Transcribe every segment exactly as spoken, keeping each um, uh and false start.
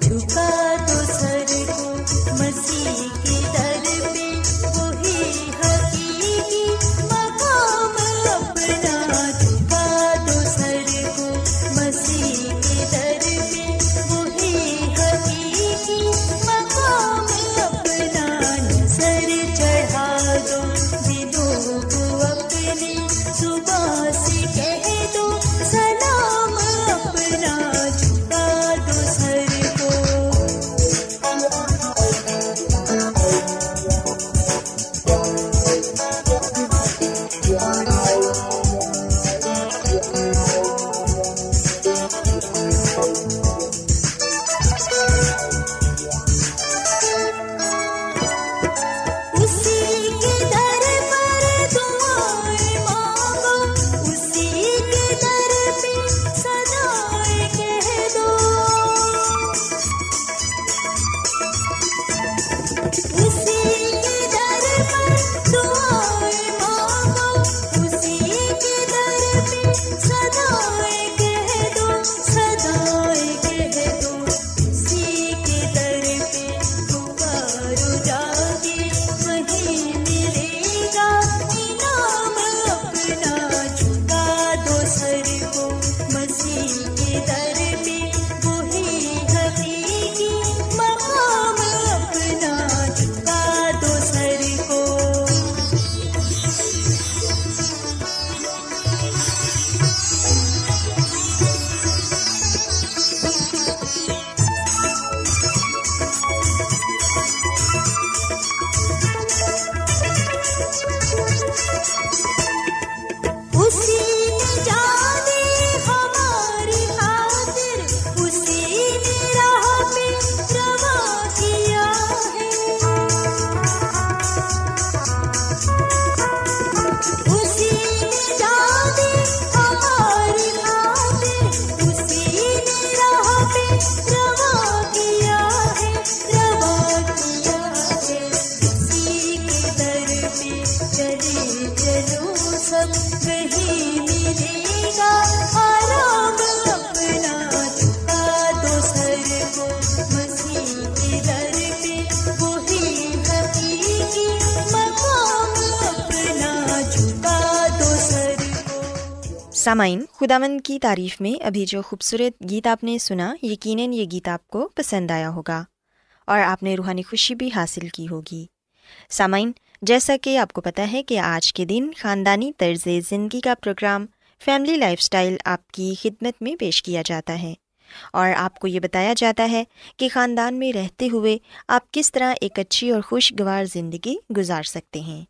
جھکا تو سر کو مسیح کے در پہ، وہی حقیقی مقام اپنا۔ جھکا تو سر کو مسیح کے در پہ، وہی حقیقی مقام اپنا۔ نظر چڑھا دو دلوں کو اپنے، صبح سے کہہ دو سلام اپنا۔ جھکا دو سر کو، اسی کے در پر دعائیں مانگو، اسی کے در پہ صدائیں کہہ دو۔ اسی کے در پر دعائیں مانگو، اسی کے در پہ صدائیں کہہ دو، صدائیں کہہ دو۔ اسی کے در پہ پکارو جا کے، وہیں ملے گا انعام اپنا۔ جھکا دو سر کو مسیح کے در پہ، وہی حقیقی مقام اپنا۔ جھکا دو سر کو، اسی نے جان دی ہماری خاطر، اسی نے راہ پہ رواں کیا ہے۔ اسی نے جان دی ہماری خاطر، اسی نے راہ پہ رواں کیا ہے، رواں کیا ہے۔ اسی کے در پہ چلے چلو سب، وہیں ملے گا آرام اپنا۔ جھکا دو سر کو مسیح کے در پہ، وہی حقیقی مقام اپنا۔ جھکا دو سر کو۔ سامعین، خداوند کی تعریف میں ابھی جو خوبصورت گیت آپ نے سنا، یقیناً یہ گیت آپ کو پسند آیا ہوگا اور آپ نے روحانی خوشی بھی حاصل کی ہوگی۔ سامعین، جیسا کہ آپ کو پتہ ہے کہ آج کے دن خاندانی طرز زندگی کا پروگرام فیملی لائف سٹائل آپ کی خدمت میں پیش کیا جاتا ہے، اور آپ کو یہ بتایا جاتا ہے کہ خاندان میں رہتے ہوئے آپ کس طرح ایک اچھی اور خوشگوار زندگی گزار سکتے ہیں۔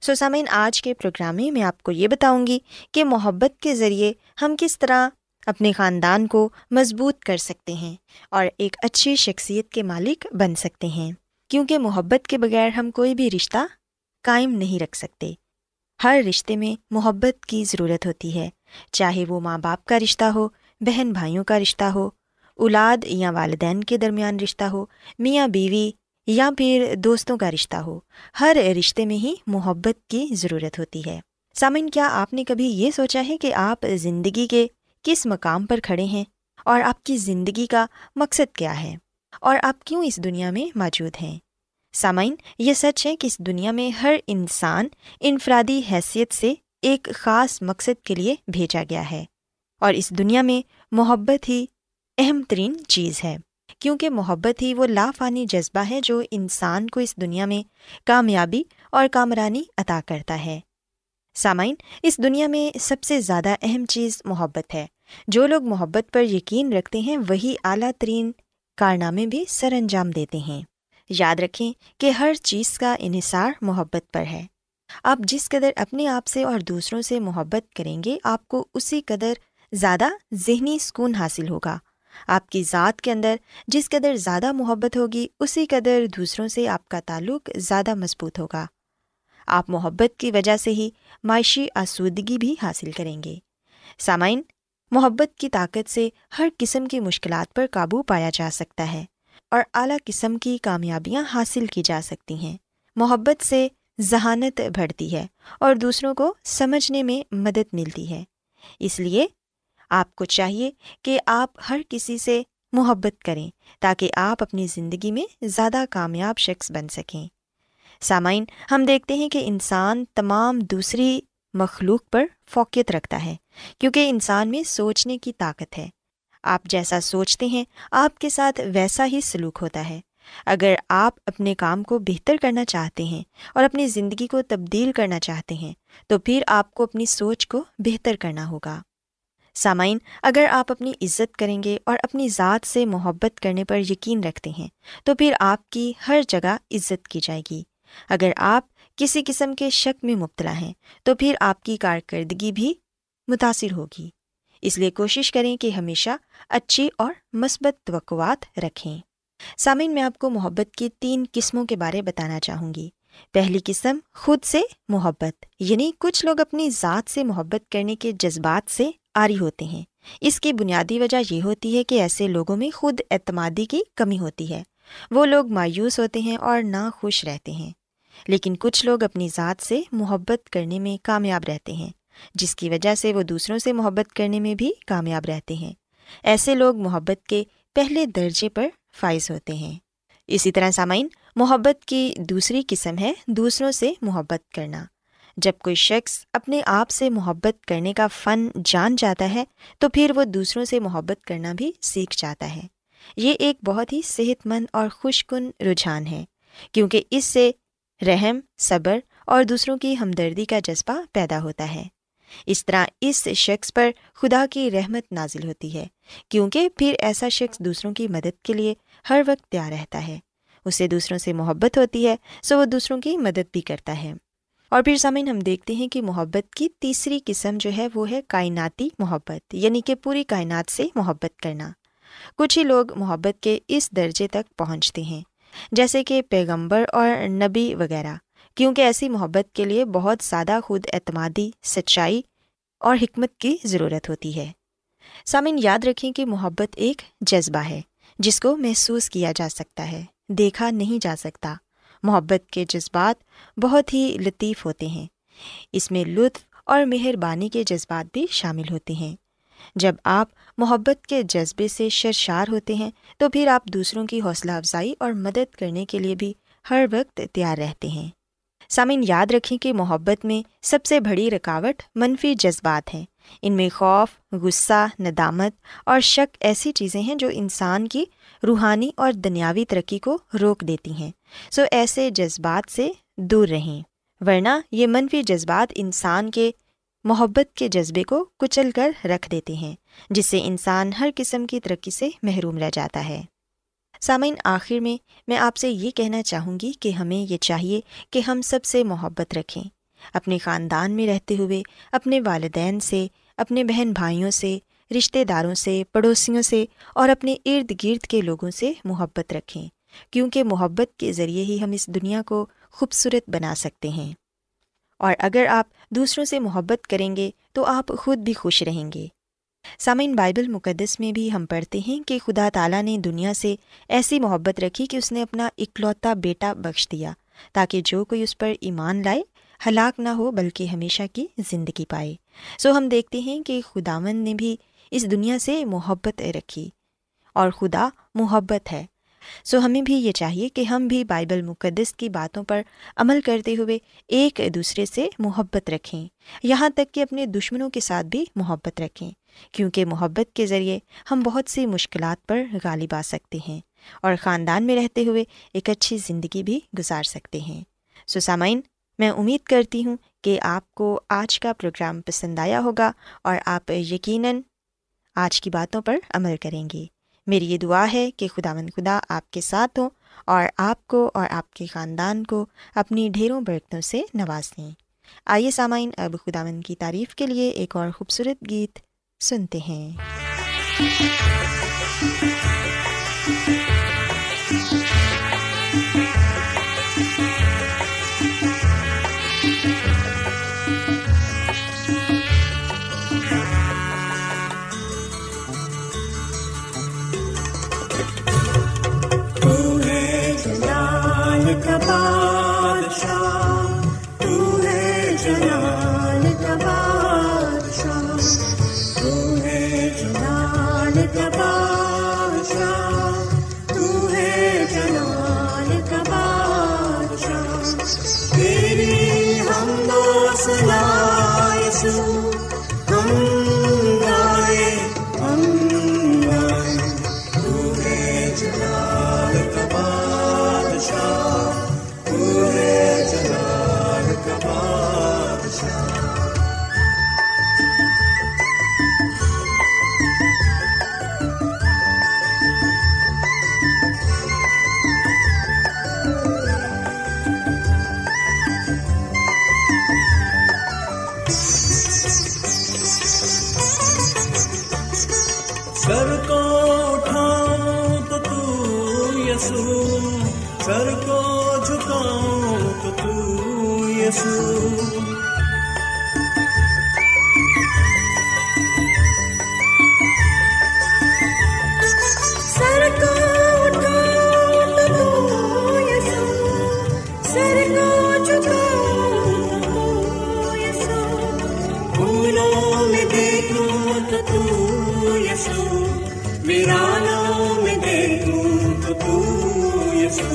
سو سامعین، آج کے پروگرام میں میں آپ کو یہ بتاؤں گی کہ محبت کے ذریعے ہم کس طرح اپنے خاندان کو مضبوط کر سکتے ہیں اور ایک اچھی شخصیت کے مالک بن سکتے ہیں، کیونکہ محبت کے بغیر ہم کوئی بھی رشتہ قائم نہیں رکھ سکتے۔ ہر رشتے میں محبت کی ضرورت ہوتی ہے، چاہے وہ ماں باپ کا رشتہ ہو، بہن بھائیوں کا رشتہ ہو، اولاد یا والدین کے درمیان رشتہ ہو، میاں بیوی یا پھر دوستوں کا رشتہ ہو، ہر رشتے میں ہی محبت کی ضرورت ہوتی ہے۔ سامعین، کیا آپ نے کبھی یہ سوچا ہے کہ آپ زندگی کے کس مقام پر کھڑے ہیں اور آپ کی زندگی کا مقصد کیا ہے اور آپ کیوں اس دنیا میں موجود ہیں؟ سامعین، یہ سچ ہے کہ اس دنیا میں ہر انسان انفرادی حیثیت سے ایک خاص مقصد کے لیے بھیجا گیا ہے، اور اس دنیا میں محبت ہی اہم ترین چیز ہے، کیونکہ محبت ہی وہ لافانی جذبہ ہے جو انسان کو اس دنیا میں کامیابی اور کامرانی عطا کرتا ہے۔ سامعین، اس دنیا میں سب سے زیادہ اہم چیز محبت ہے۔ جو لوگ محبت پر یقین رکھتے ہیں وہی اعلیٰ ترین کارنامے بھی سر انجام دیتے ہیں۔ یاد رکھیں کہ ہر چیز کا انحصار محبت پر ہے۔ آپ جس قدر اپنے آپ سے اور دوسروں سے محبت کریں گے، آپ کو اسی قدر زیادہ ذہنی سکون حاصل ہوگا۔ آپ کی ذات کے اندر جس قدر زیادہ محبت ہوگی، اسی قدر دوسروں سے آپ کا تعلق زیادہ مضبوط ہوگا۔ آپ محبت کی وجہ سے ہی معاشی آسودگی بھی حاصل کریں گے۔ سامعین، محبت کی طاقت سے ہر قسم کی مشکلات پر قابو پایا جا سکتا ہے اور اعلیٰ قسم کی کامیابیاں حاصل کی جا سکتی ہیں۔ محبت سے ذہانت بڑھتی ہے اور دوسروں کو سمجھنے میں مدد ملتی ہے۔ اس لیے آپ کو چاہیے کہ آپ ہر کسی سے محبت کریں تاکہ آپ اپنی زندگی میں زیادہ کامیاب شخص بن سکیں۔ سامعین، ہم دیکھتے ہیں کہ انسان تمام دوسری مخلوق پر فوقیت رکھتا ہے، کیونکہ انسان میں سوچنے کی طاقت ہے۔ آپ جیسا سوچتے ہیں، آپ کے ساتھ ویسا ہی سلوک ہوتا ہے۔ اگر آپ اپنے کام کو بہتر کرنا چاہتے ہیں اور اپنی زندگی کو تبدیل کرنا چاہتے ہیں، تو پھر آپ کو اپنی سوچ کو بہتر کرنا ہوگا۔ سامعین، اگر آپ اپنی عزت کریں گے اور اپنی ذات سے محبت کرنے پر یقین رکھتے ہیں، تو پھر آپ کی ہر جگہ عزت کی جائے گی۔ اگر آپ کسی قسم کے شک میں مبتلا ہیں، تو پھر آپ کی کارکردگی بھی متاثر ہوگی۔ اس لیے کوشش کریں کہ ہمیشہ اچھی اور مثبت توقعات رکھیں۔ سامعین، میں آپ کو محبت کی تین قسموں کے بارے بتانا چاہوں گی۔ پہلی قسم خود سے محبت، یعنی کچھ لوگ اپنی ذات سے محبت کرنے کے جذبات سے عاری ہوتے ہیں۔ اس کی بنیادی وجہ یہ ہوتی ہے کہ ایسے لوگوں میں خود اعتمادی کی کمی ہوتی ہے۔ وہ لوگ مایوس ہوتے ہیں اور ناخوش رہتے ہیں۔ لیکن کچھ لوگ اپنی ذات سے محبت کرنے میں کامیاب رہتے ہیں، جس کی وجہ سے وہ دوسروں سے محبت کرنے میں بھی کامیاب رہتے ہیں۔ ایسے لوگ محبت کے پہلے درجے پر فائز ہوتے ہیں۔ اسی طرح سامعین، محبت کی دوسری قسم ہے دوسروں سے محبت کرنا۔ جب کوئی شخص اپنے آپ سے محبت کرنے کا فن جان جاتا ہے، تو پھر وہ دوسروں سے محبت کرنا بھی سیکھ جاتا ہے۔ یہ ایک بہت ہی صحت مند اور خوش کن رجحان ہے، کیونکہ اس سے رحم، صبر اور دوسروں کی ہمدردی کا جذبہ پیدا ہوتا ہے۔ اس طرح اس شخص پر خدا کی رحمت نازل ہوتی ہے، کیونکہ پھر ایسا شخص دوسروں کی مدد کے لیے ہر وقت تیار رہتا ہے۔ اسے دوسروں سے محبت ہوتی ہے، سو وہ دوسروں کی مدد بھی کرتا ہے۔ اور پھر سامعین، ہم دیکھتے ہیں کہ محبت کی تیسری قسم جو ہے وہ ہے کائناتی محبت، یعنی کہ پوری کائنات سے محبت کرنا۔ کچھ ہی لوگ محبت کے اس درجے تک پہنچتے ہیں، جیسے کہ پیغمبر اور نبی وغیرہ، کیونکہ ایسی محبت کے لیے بہت زیادہ خود اعتمادی، سچائی اور حکمت کی ضرورت ہوتی ہے۔ سامعین، یاد رکھیں کہ محبت ایک جذبہ ہے جس کو محسوس کیا جا سکتا ہے، دیکھا نہیں جا سکتا۔ محبت کے جذبات بہت ہی لطیف ہوتے ہیں۔ اس میں لطف اور مہربانی کے جذبات بھی شامل ہوتے ہیں۔ جب آپ محبت کے جذبے سے سرشار ہوتے ہیں، تو پھر آپ دوسروں کی حوصلہ افزائی اور مدد کرنے کے لیے بھی ہر وقت تیار رہتے ہیں۔ سامعین، یاد رکھیں کہ محبت میں سب سے بڑی رکاوٹ منفی جذبات ہیں۔ ان میں خوف، غصہ، ندامت اور شک ایسی چیزیں ہیں جو انسان کی روحانی اور دنیاوی ترقی کو روک دیتی ہیں۔ سو ایسے جذبات سے دور رہیں، ورنہ یہ منفی جذبات انسان کے محبت کے جذبے کو کچل کر رکھ دیتے ہیں، جس سے انسان ہر قسم کی ترقی سے محروم رہ جاتا ہے۔ سامعین، آخر میں میں آپ سے یہ کہنا چاہوں گی کہ ہمیں یہ چاہیے کہ ہم سب سے محبت رکھیں، اپنے خاندان میں رہتے ہوئے، اپنے والدین سے، اپنے بہن بھائیوں سے، رشتہ داروں سے، پڑوسیوں سے اور اپنے ارد گرد کے لوگوں سے محبت رکھیں، کیونکہ محبت کے ذریعے ہی ہم اس دنیا کو خوبصورت بنا سکتے ہیں۔ اور اگر آپ دوسروں سے محبت کریں گے تو آپ خود بھی خوش رہیں گے۔ سامعین، بائبل مقدس میں بھی ہم پڑھتے ہیں کہ خدا تعالیٰ نے دنیا سے ایسی محبت رکھی کہ اس نے اپنا اکلوتا بیٹا بخش دیا تاکہ جو کوئی اس پر ایمان لائے ہلاک نہ ہو بلکہ ہمیشہ کی زندگی پائے۔ سو ہم دیکھتے ہیں کہ خداوند نے بھی اس دنیا سے محبت رکھی اور خدا محبت ہے۔ سو ہمیں بھی یہ چاہیے کہ ہم بھی بائبل مقدس کی باتوں پر عمل کرتے ہوئے ایک دوسرے سے محبت رکھیں، یہاں تک کہ اپنے دشمنوں کے ساتھ بھی محبت رکھیں، کیونکہ محبت کے ذریعے ہم بہت سی مشکلات پر غالب آ سکتے ہیں اور خاندان میں رہتے ہوئے ایک اچھی زندگی بھی گزار سکتے ہیں۔ سو سامعین، میں امید کرتی ہوں کہ آپ کو آج کا پروگرام پسند آیا ہوگا اور آپ یقیناً آج کی باتوں پر عمل کریں گے۔ میری یہ دعا ہے کہ خداوند خدا آپ کے ساتھ ہوں اور آپ کو اور آپ کے خاندان کو اپنی ڈھیروں برکتوں سے نواز دیں۔ آئیے سامعین، اب خداوند کی تعریف کے لیے ایک اور خوبصورت گیت سنتے ہیں۔ سر کو جھکاؤں تو تو یسو، سر کو اٹھاؤں تو تو یسو، سر کو جھکاؤں تو یسو، پھولوں میں دیکھوں تو تو یسو، ویرانوں میں دیکھوں تو تو یسو۔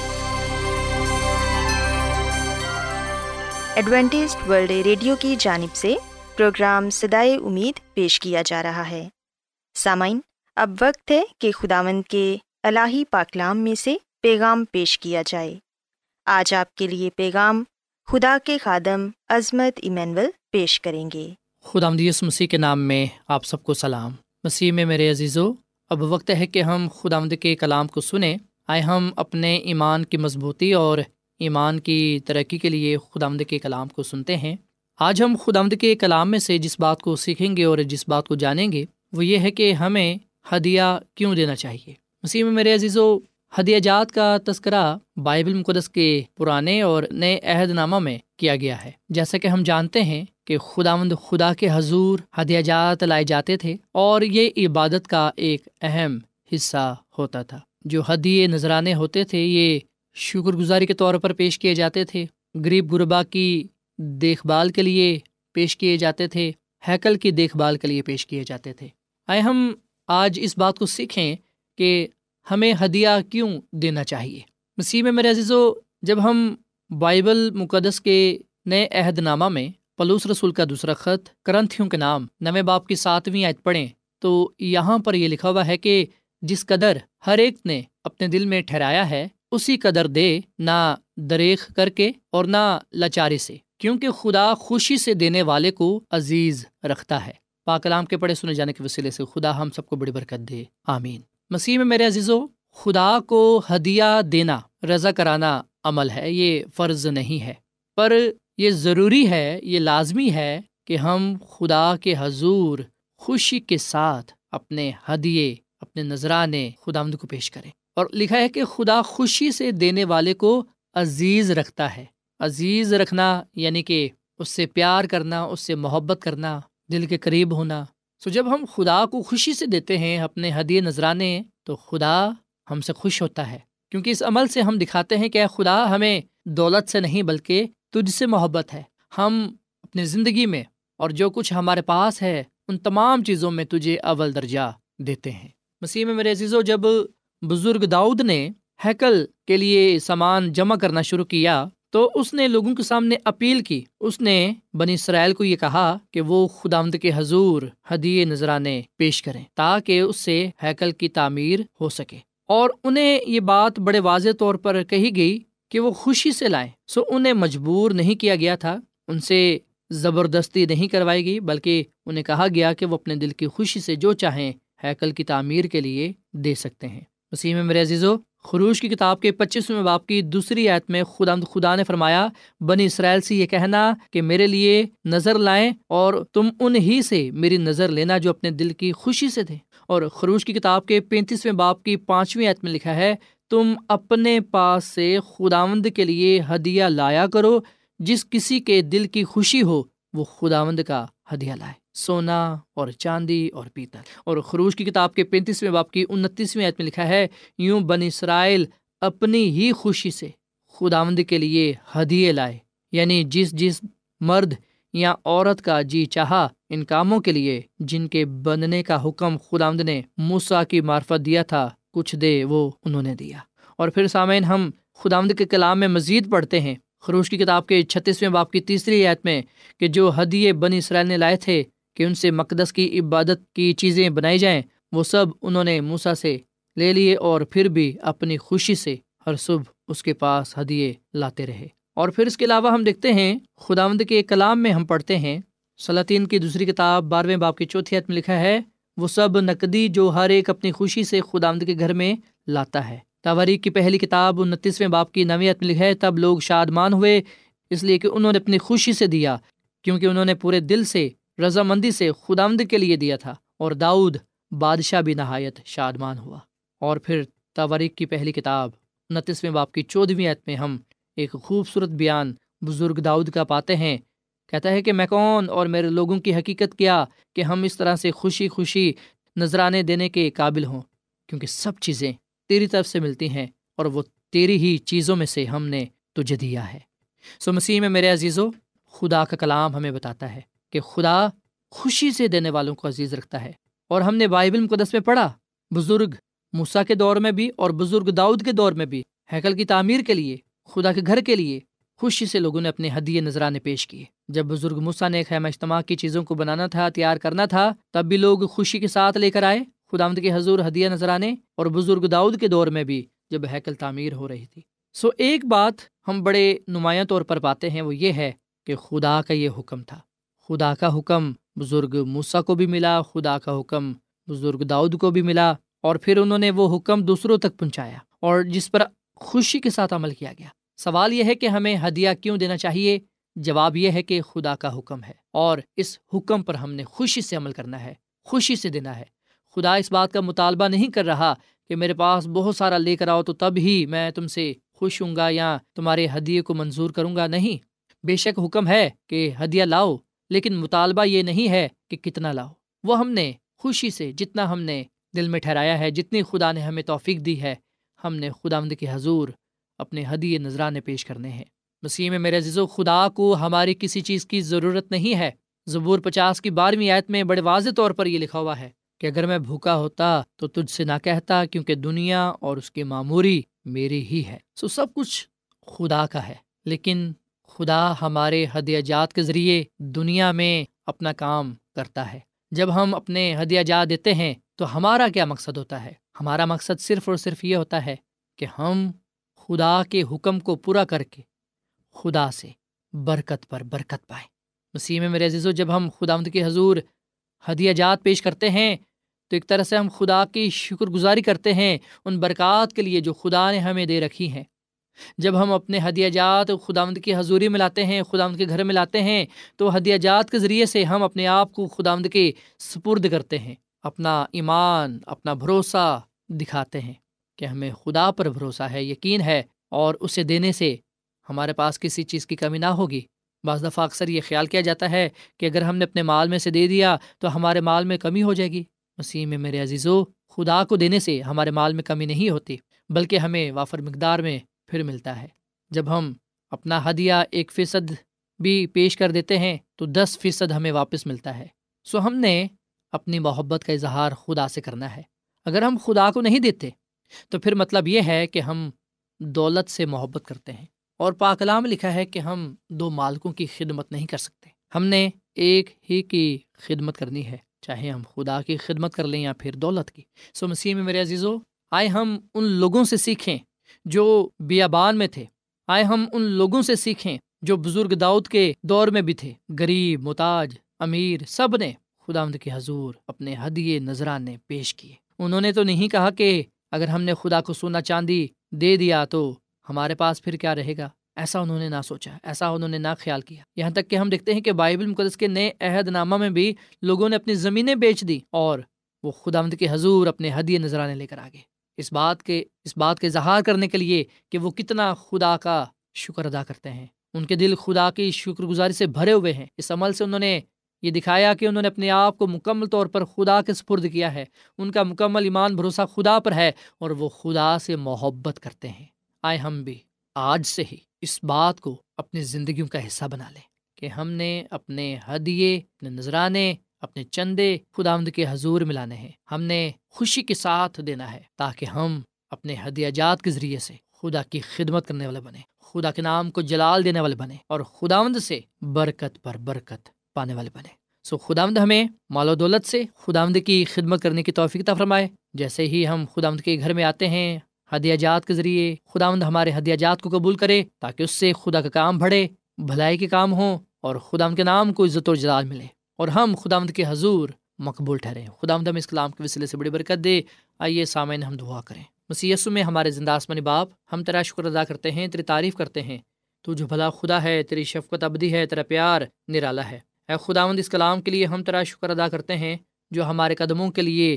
ایڈوینٹسٹ ورلڈ ریڈیو کی جانب سے پروگرام صدائے امید پیش کیا جا رہا ہے۔ سامعین، اب وقت ہے کہ خداوند کے الہی پاکلام میں سے پیغام پیش کیا جائے۔ آج آپ کے لیے پیغام خدا کے خادم عظمت ایمینول پیش کریں گے۔ خداوند یسوع مسیح کے نام میں آپ سب کو سلام۔ مسیح میں میرے عزیزو، اب وقت ہے کہ ہم خداوند کے کلام کو سنیں۔ آئے ہم اپنے ایمان کی مضبوطی اور ایمان کی ترقی کے لیے خداوند کے کلام کو سنتے ہیں۔ آج ہم خداوند کے کلام میں سے جس بات کو سیکھیں گے اور جس بات کو جانیں گے وہ یہ ہے کہ ہمیں ہدیہ کیوں دینا چاہیے۔ مسیح میں میرے عزیزو، ہدیہ جات کا تذکرہ بائبل مقدس کے پرانے اور نئے عہد نامہ میں کیا گیا ہے۔ جیسا کہ ہم جانتے ہیں کہ خداوند خدا کے حضور ہدیہ جات لائے جاتے تھے اور یہ عبادت کا ایک اہم حصہ ہوتا تھا۔ جو ہدیے نذرانے ہوتے تھے یہ شکر گزاری کے طور پر پیش کیے جاتے تھے، غریب غربا کی دیکھ بھال کے لیے پیش کیے جاتے تھے، ہیکل کی دیکھ بھال کے لیے پیش کیے جاتے تھے۔ آئے ہم آج اس بات کو سیکھیں کہ ہمیں ہدیہ کیوں دینا چاہیے۔ مسیح میں میرے عزیزو، جب ہم بائبل مقدس کے نئے عہد نامہ میں پلوس رسول کا دوسرا خط کرنتھیوں کے نام نویں باب کی ساتویں آیت پڑھیں تو یہاں پر یہ لکھا ہوا ہے کہ جس قدر ہر ایک نے اپنے دل میں ٹھہرایا ہے اسی قدر دے، نہ دریغ کر کے اور نہ لاچاری سے، کیونکہ خدا خوشی سے دینے والے کو عزیز رکھتا ہے۔ پاک کلام کے پڑھے سنے جانے کے وسیلے سے خدا ہم سب کو بڑی برکت دے، آمین۔ مسیح میں میرے عزیزو، خدا کو ہدیہ دینا رضا کرانہ عمل ہے، یہ فرض نہیں ہے، پر یہ ضروری ہے، یہ لازمی ہے کہ ہم خدا کے حضور خوشی کے ساتھ اپنے ہدیے، اپنے نذرانے خداوند کو پیش کریں۔ اور لکھا ہے کہ خدا خوشی سے دینے والے کو عزیز رکھتا ہے۔ عزیز رکھنا یعنی کہ اس سے پیار کرنا، اس سے محبت کرنا، دل کے قریب ہونا۔ سو so, جب ہم خدا کو خوشی سے دیتے ہیں اپنے ہدیے نذرانے تو خدا ہم سے خوش ہوتا ہے، کیونکہ اس عمل سے ہم دکھاتے ہیں کہ اے خدا، ہمیں دولت سے نہیں بلکہ تجھ سے محبت ہے۔ ہم اپنی زندگی میں اور جو کچھ ہمارے پاس ہے ان تمام چیزوں میں تجھے اول درجہ دیتے ہیں۔ مسیح میں میرے عزیزو، جب بزرگ داؤد نے ہیکل کے لیے سامان جمع کرنا شروع کیا تو اس نے لوگوں کے سامنے اپیل کی۔ اس نے بنی اسرائیل کو یہ کہا کہ وہ خداوند کے حضور ہدیے نذرانے پیش کریں تاکہ اس سے ہیکل کی تعمیر ہو سکے، اور انہیں یہ بات بڑے واضح طور پر کہی گئی کہ وہ خوشی سے لائیں۔ سو انہیں مجبور نہیں کیا گیا تھا، ان سے زبردستی نہیں کروائی گئی، بلکہ انہیں کہا گیا کہ وہ اپنے دل کی خوشی سے جو چاہیں ہیکل کی تعمیر کے لیے دے سکتے ہیں۔ مسیح میں میرے عزیزو، خروج کی کتاب کے پچیسویں باب کی دوسری آیت میں خداوند خدا نے فرمایا، بنی اسرائیل سے یہ کہنا کہ میرے لیے نظر لائیں اور تم انہی سے میری نظر لینا جو اپنے دل کی خوشی سے تھے۔ اور خروج کی کتاب کے پینتیسویں باب کی پانچویں آیت میں لکھا ہے، تم اپنے پاس سے خداوند کے لیے ہدیہ لایا کرو، جس کسی کے دل کی خوشی ہو وہ خداوند کا ہدیہ لائے، سونا اور چاندی اور پیتل۔ اور خروج کی کتاب کے پینتیسویں باب کی انتیسویں آیت میں لکھا ہے، یوں بنی اسرائیل اپنی ہی خوشی سے خداوند کے لیے ہدیے لائے، یعنی جس جس مرد یا عورت کا جی چاہا ان کاموں کے لیے جن کے بننے کا حکم خداوند نے موسیٰ کی معرفت دیا تھا، کچھ دے وہ انہوں نے دیا۔ اور پھر سامعین، ہم خداوند کے کلام میں مزید پڑھتے ہیں خروج کی کتاب کے چھتیسویں باب کی تیسری آیت میں کہ جو ہدیے بنی اسرائیل نے لائے تھے کہ ان سے مقدس کی عبادت کی چیزیں بنائی جائیں، وہ سب انہوں نے موسیٰ سے لے لیے اور پھر بھی اپنی خوشی سے ہر صبح اس کے پاس ہدیے لاتے رہے۔ اور پھر اس کے علاوہ ہم دیکھتے ہیں خداوند کے کلام میں ہم پڑھتے ہیں سلاطین کی دوسری کتاب بارہویں باب کی چوتھی آیت میں لکھا ہے، وہ سب نقدی جو ہر ایک اپنی خوشی سے خداوند کے گھر میں لاتا ہے۔ تواریخ کی پہلی کتاب انتیسویں باب کی نویں آیت میں لکھا ہے، تب لوگ شادمان ہوئے اس لیے کہ انہوں نے اپنی خوشی سے دیا، کیونکہ انہوں نے پورے دل سے رضامندی سے خداوند کے لیے دیا تھا، اور داؤد بادشاہ بھی نہایت شادمان ہوا۔ اور پھر تواریخ کی پہلی کتاب انتیسویں باب کی چودھویں آیت میں ہم ایک خوبصورت بیان بزرگ داؤد کا پاتے ہیں۔ کہتا ہے کہ میں کون اور میرے لوگوں کی حقیقت کیا کہ ہم اس طرح سے خوشی خوشی نذرانے دینے کے قابل ہوں، کیونکہ سب چیزیں تیری طرف سے ملتی ہیں اور وہ تیری ہی چیزوں میں سے ہم نے تجھے دیا ہے۔ سو مسیح میں میرے عزیزو، خدا کا کلام ہمیں بتاتا ہے کہ خدا خوشی سے دینے والوں کو عزیز رکھتا ہے، اور ہم نے بائبل مقدس میں پڑھا بزرگ موسیٰ کے دور میں بھی اور بزرگ داؤد کے دور میں بھی ہیکل کی تعمیر کے لیے، خدا کے گھر کے لیے خوشی سے لوگوں نے اپنے ہدیے نذرانے پیش کیے۔ جب بزرگ موسیٰ نے خیمہ اجتماع کی چیزوں کو بنانا تھا، تیار کرنا تھا، تب بھی لوگ خوشی کے ساتھ لے کر آئے خداوند کے حضور ہدیہ نذرانے، اور بزرگ داؤد کے دور میں بھی جب ہیکل تعمیر ہو رہی تھی۔ سو ایک بات ہم بڑے نمایاں طور پر پاتے ہیں، وہ یہ ہے کہ خدا کا یہ حکم تھا۔ خدا کا حکم بزرگ موسیٰ کو بھی ملا، خدا کا حکم بزرگ داؤد کو بھی ملا، اور پھر انہوں نے وہ حکم دوسروں تک پہنچایا اور جس پر خوشی کے ساتھ عمل کیا گیا۔ سوال یہ ہے کہ ہمیں ہدیہ کیوں دینا چاہیے؟ جواب یہ ہے کہ خدا کا حکم ہے اور اس حکم پر ہم نے خوشی سے عمل کرنا ہے، خوشی سے دینا ہے۔ خدا اس بات کا مطالبہ نہیں کر رہا کہ میرے پاس بہت سارا لے کر آؤ تو تب ہی میں تم سے خوش ہوں گا یا تمہارے ہدیے کو منظور کروں گا۔ نہیں، بے شک حکم ہے کہ ہدیہ لاؤ، لیکن مطالبہ یہ نہیں ہے کہ کتنا لاؤ۔ وہ ہم نے خوشی سے، جتنا ہم نے دل میں ٹھہرایا ہے، جتنی خدا نے ہمیں توفیق دی ہے، ہم نے خداوند کے حضور اپنے ہدیے نذرانے پیش کرنے ہیں۔ مسیح میں میرے عزیزو، خدا کو ہماری کسی چیز کی ضرورت نہیں ہے۔ زبور پچاس کی بارہویں آیت میں بڑے واضح طور پر یہ لکھا ہوا ہے کہ اگر میں بھوکا ہوتا تو تجھ سے نہ کہتا، کیونکہ دنیا اور اس کی معموری میری ہی ہے۔ سو سب کچھ خدا کا ہے، لیکن خدا ہمارے ہدیہ جات کے ذریعے دنیا میں اپنا کام کرتا ہے۔ جب ہم اپنے ہدیہ جات دیتے ہیں تو ہمارا کیا مقصد ہوتا ہے؟ ہمارا مقصد صرف اور صرف یہ ہوتا ہے کہ ہم خدا کے حکم کو پورا کر کے خدا سے برکت پر برکت پائیں۔ مسیح میں میرے عزیزو، جب ہم خداوند کے حضور ہدیہ جات پیش کرتے ہیں تو ایک طرح سے ہم خدا کی شکر گزاری کرتے ہیں ان برکات کے لیے جو خدا نے ہمیں دے رکھی ہیں۔ جب ہم اپنے ہدیہ جات خداوند کی حضوری میں لاتے ہیں، خداوند کے گھر میں لاتے ہیں، تو ہدیہ جات کے ذریعے سے ہم اپنے آپ کو خداوند کے سپرد کرتے ہیں، اپنا ایمان، اپنا بھروسہ دکھاتے ہیں کہ ہمیں خدا پر بھروسہ ہے، یقین ہے، اور اسے دینے سے ہمارے پاس کسی چیز کی کمی نہ ہوگی۔ بعض دفعہ اکثر یہ خیال کیا جاتا ہے کہ اگر ہم نے اپنے مال میں سے دے دیا تو ہمارے مال میں کمی ہو جائے گی۔ مسیح میں میرے عزیزو، خدا کو دینے سے ہمارے مال میں کمی نہیں ہوتی، بلکہ ہمیں وافر مقدار میں پھر ملتا ہے۔ جب ہم اپنا ہدیہ ایک فیصد بھی پیش کر دیتے ہیں تو دس فیصد ہمیں واپس ملتا ہے۔ سو ہم نے اپنی محبت کا اظہار خدا سے کرنا ہے۔ اگر ہم خدا کو نہیں دیتے تو پھر مطلب یہ ہے کہ ہم دولت سے محبت کرتے ہیں، اور پاک کلام لکھا ہے کہ ہم دو مالکوں کی خدمت نہیں کر سکتے، ہم نے ایک ہی کی خدمت کرنی ہے، چاہے ہم خدا کی خدمت کر لیں یا پھر دولت کی۔ سو مسیح میں میرے عزیزو، آئے ہم ان لوگوں سے سیکھیں جو بیابان میں تھے، آئے ہم ان لوگوں سے سیکھیں جو بزرگ داؤد کے دور میں بھی تھے۔ غریب، محتاج، امیر، سب نے خداوند کے حضور اپنے ہدیے نذرانے پیش کیے۔ انہوں نے تو نہیں کہا کہ اگر ہم نے خدا کو سونا چاندی دے دیا تو ہمارے پاس پھر کیا رہے گا، ایسا انہوں نے نہ سوچا، ایسا انہوں نے نہ خیال کیا۔ یہاں تک کہ ہم دیکھتے ہیں کہ بائبل مقدس کے نئے عہد نامہ میں بھی لوگوں نے اپنی زمینیں بیچ دی اور وہ خداوند کے حضور اپنے ہدیے نذرانے لے کر آ گئے، اس بات کے اس بات کے اظہار کرنے کے لیے کہ وہ کتنا خدا کا شکر ادا کرتے ہیں۔ ان کے دل خدا کی شکر گزاری سے بھرے ہوئے ہیں۔ اس عمل سے انہوں نے یہ دکھایا کہ انہوں نے اپنے آپ کو مکمل طور پر خدا کے سپرد کیا ہے، ان کا مکمل ایمان بھروسہ خدا پر ہے، اور وہ خدا سے محبت کرتے ہیں۔ آئے ہم بھی آج سے ہی اس بات کو اپنی زندگیوں کا حصہ بنا لیں کہ ہم نے اپنے ہدیے، اپنے نذرانے، اپنے چندے خداوند کے حضور میں لانے ہیں، ہم نے خوشی کے ساتھ دینا ہے، تاکہ ہم اپنے ہدیہ جات کے ذریعے سے خدا کی خدمت کرنے والے بنیں، خدا کے نام کو جلال دینے والے بنیں، اور خداوند سے برکت پر برکت پانے والے بنے۔ سو خداوند ہمیں مال و دولت سے خداوند کی خدمت کرنے کی توفیق عطا فرمائے۔ جیسے ہی ہم خداوند کے گھر میں آتے ہیں ہدیہ جات کے ذریعے، خداوند ہمارے ہدیہ جات کو قبول کرے، تاکہ اس سے خدا کا کام بڑھے، بھلائی کے کام ہوں، اور خداوند کے نام کو عزت و جلال ملے، اور ہم خداوند کے حضور مقبول ٹھہریں۔ خداوند ہمیں اس کلام کے وسیلے سے بڑی برکت دے۔ آئیے سامعین، ہم دعا کریں۔ مسیح یسوع میں ہمارے زندہ آسمانی باپ، ہم تیرا شکر ادا کرتے ہیں، تیری تعریف کرتے ہیں۔ تو جو بھلا خدا ہے، تیری شفقت ابدی ہے، تیرا پیار نرالا ہے۔ اے خداوند، اس کلام کے لیے ہم تیرا شکر ادا کرتے ہیں جو ہمارے قدموں کے لیے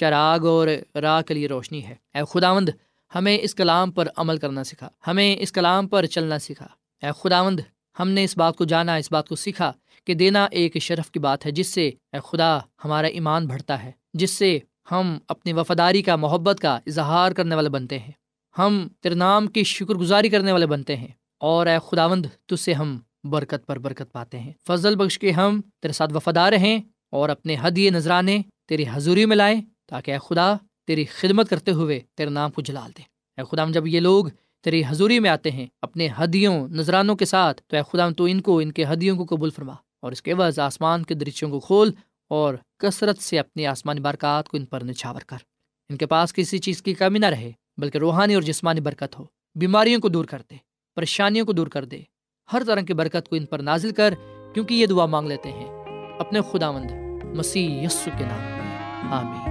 چراغ اور راہ کے لیے روشنی ہے۔ اے خداوند، ہمیں اس کلام پر عمل کرنا سکھا، ہمیں اس کلام پر چلنا سکھا۔ اے خداوند، ہم نے اس بات کو جانا، اس بات کو سیکھا کہ دینا ایک شرف کی بات ہے، جس سے اے خدا ہمارا ایمان بڑھتا ہے، جس سے ہم اپنی وفاداری کا، محبت کا اظہار کرنے والے بنتے ہیں، ہم تیرے نام کی شکر گزاری کرنے والے بنتے ہیں، اور اے خداوند تجھ سے ہم برکت پر برکت پاتے ہیں۔ فضل بخش کے ہم تیرے ساتھ وفادار رہیں اور اپنے ہدیے نذرانے تیری حضوری میں لائیں، تاکہ اے خدا تیری خدمت کرتے ہوئے تیرے نام کو جلال دیں۔ اے خداوند، جب یہ لوگ تیری حضوری میں آتے ہیں اپنے ہدیوں نذرانوں کے ساتھ، تو اے خداوند تو ان کو، ان کے ہدیوں کو قبول فرما، اور اس کے عوض آسمان کے درچوں کو کھول اور کثرت سے اپنی آسمانی برکات کو ان پر نچھاور کر، ان کے پاس کسی چیز کی کمی نہ رہے، بلکہ روحانی اور جسمانی برکت ہو۔ بیماریوں کو دور کر دے، پریشانیوں کو دور کر دے، ہر طرح کی برکت کو ان پر نازل کر، کیونکہ یہ دعا مانگ لیتے ہیں اپنے خداوند مسیح یسوع کے نام میں، آمین۔